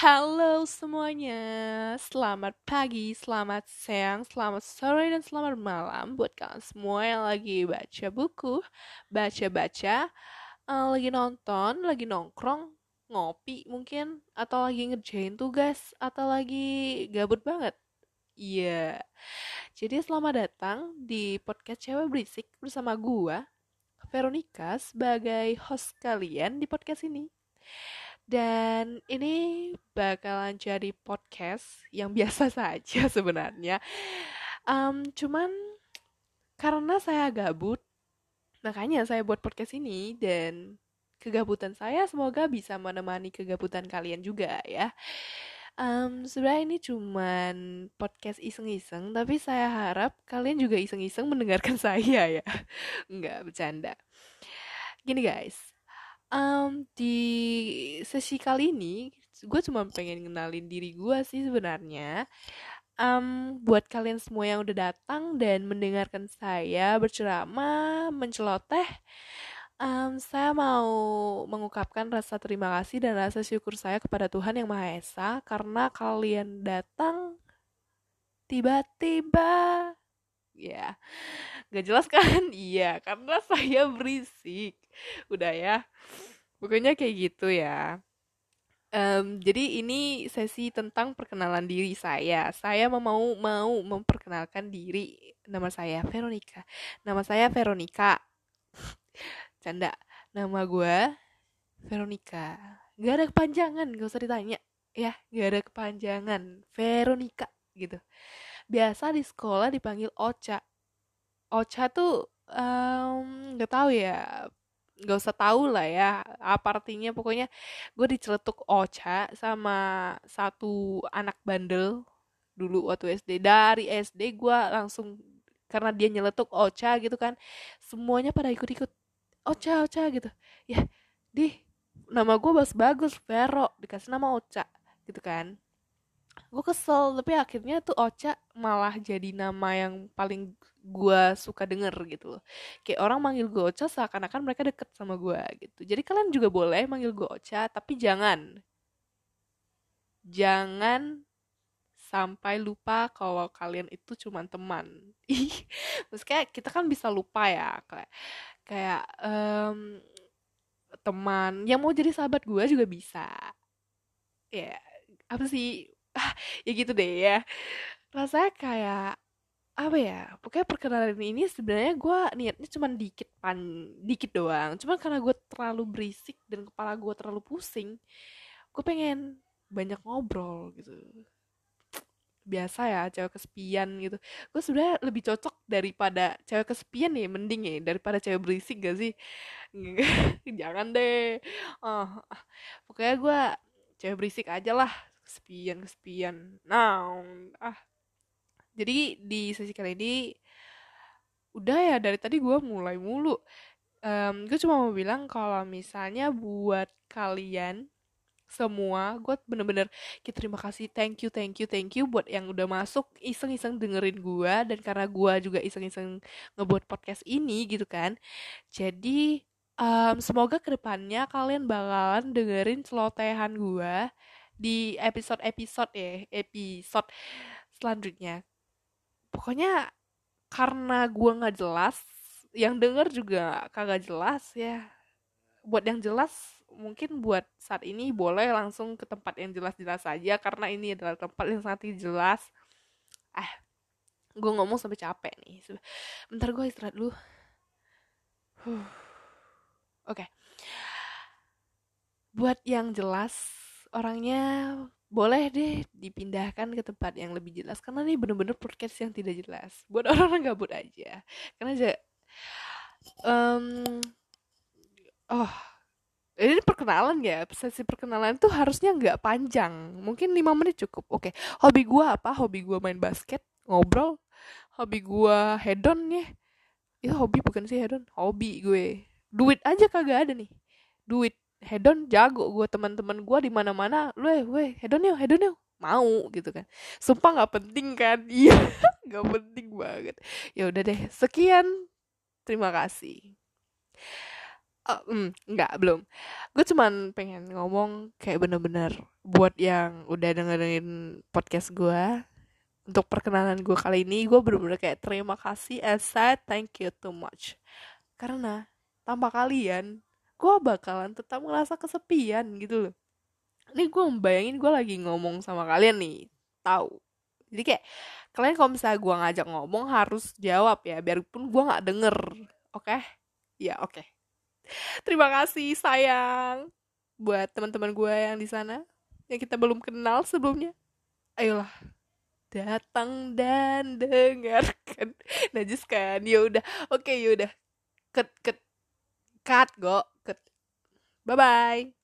Halo semuanya, selamat pagi, selamat siang, selamat sore, dan selamat malam buat kalian semua yang lagi baca buku, lagi nonton, lagi nongkrong, ngopi mungkin, atau lagi ngerjain tugas, atau lagi gabut banget. Iya, jadi selamat datang di podcast Cewe Berisik bersama gua, Veronica, sebagai host kalian di podcast ini. Dan ini bakalan jadi podcast yang biasa saja sebenarnya. Cuman karena saya gabut, makanya saya buat podcast ini. Dan kegabutan saya semoga bisa menemani kegabutan kalian juga ya. Sebenarnya ini cuman podcast iseng-iseng, tapi saya harap kalian juga iseng-iseng mendengarkan saya ya. Enggak, bercanda. Gini guys. Di sesi kali ini gue cuma pengen kenalin diri gue sih sebenarnya. Buat kalian semua yang udah datang dan mendengarkan saya berceramah, menceloteh, saya mau mengungkapkan rasa terima kasih dan rasa syukur saya kepada Tuhan Yang Maha Esa, karena kalian datang tiba-tiba. Ya, gak jelas kan? Iya, karena saya berisik. Udah ya, pokoknya kayak gitu ya. Jadi ini sesi tentang perkenalan diri saya. Saya mau memperkenalkan diri. Nama saya Veronica. Canda. Nama gue Veronica. Gak ada kepanjangan, gak usah ditanya. Ya, gak ada kepanjangan. Veronica gitu. Biasa di sekolah dipanggil Ocha tuh gak tahu ya, gak usah tahu lah ya apa artinya. Pokoknya gue diceletuk Ocha sama satu anak bandel dulu waktu SD. Dari SD gue langsung, karena dia nyeletuk Ocha gitu kan, semuanya pada ikut-ikut Ocha gitu ya. Di nama gue bagus-bagus, Vero, dikasih nama Ocha gitu kan. Gue kesel, tapi akhirnya tuh Ocha malah jadi nama yang paling gue suka denger gitu loh. Kayak orang manggil gue Ocha seakan-akan mereka deket sama gue gitu. Jadi kalian juga boleh manggil gue Ocha, tapi jangan sampai lupa kalau kalian itu cuma teman. Maksudnya kita kan bisa lupa ya, kayak teman yang mau jadi sahabat gue juga bisa ya. Apa sih? Ya gitu deh ya. Rasanya kayak apa ya, pokoknya perkenalan ini sebenarnya gue niatnya cuma dikit doang. Cuma karena gue terlalu berisik dan kepala gue terlalu pusing, gue pengen banyak ngobrol gitu. Biasa ya, cewek kesepian gitu. Gue sebenarnya lebih cocok daripada cewek kesepian ya, mending ya, daripada cewek berisik gak sih? Jangan deh. Pokoknya gue cewek berisik aja lah, kesepian. Jadi di sesi kali ini udah ya, dari tadi gue mulai mulu. Gue cuma mau bilang kalau misalnya buat kalian semua, gue bener-bener terima kasih, thank you buat yang udah masuk iseng-iseng dengerin gue, dan karena gue juga iseng-iseng ngebuat podcast ini gitu kan. Jadi semoga kedepannya kalian bakalan dengerin celotehan gue di episode selanjutnya. Pokoknya karena gue nggak jelas, yang denger juga kagak jelas ya. Buat yang jelas mungkin buat saat ini boleh langsung ke tempat yang jelas-jelas aja, karena ini adalah tempat yang sangat jelas. Gue ngomong sampai capek nih. Bentar gue istirahat dulu. Oke. Buat yang jelas orangnya boleh deh dipindahkan ke tempat yang lebih jelas, karena ini bener-bener podcast yang tidak jelas buat orang-orang gabut aja. Karena ini perkenalan ya. Sesi perkenalan tuh harusnya nggak panjang, mungkin 5 menit cukup. Oke. Hobi gue apa? Hobi gue main basket, ngobrol. Hobi gue hedon ya. Itu hobi bukan sih hedon? Hobi gue duit aja kagak ada nih. Duit hedon jago gue, teman-teman gue di mana-mana, weh hedon yuk mau gitu kan. Sumpah nggak penting kan? Iya, nggak penting banget. Ya udah deh, sekian, terima kasih. Enggak, belum. Gue cuman pengen ngomong kayak bener-bener buat yang udah dengerin podcast gue. Untuk perkenalan gue kali ini, gue bener-bener kayak terima kasih and say thank you too much. Karena tanpa kalian, gue bakalan tetap ngerasa kesepian gitu loh. Ini gue membayangin gue lagi ngomong sama kalian nih, tahu. Jadi kayak kalian kalau misalnya gue ngajak ngomong harus jawab ya, biarpun gue gak denger. Oke? Ya oke. Terima kasih sayang buat teman-teman gue yang di sana yang kita belum kenal sebelumnya. Ayolah datang dan dengarkan. Najis kan? Ya udah. Oke, ya udah. Cut. Bye bye.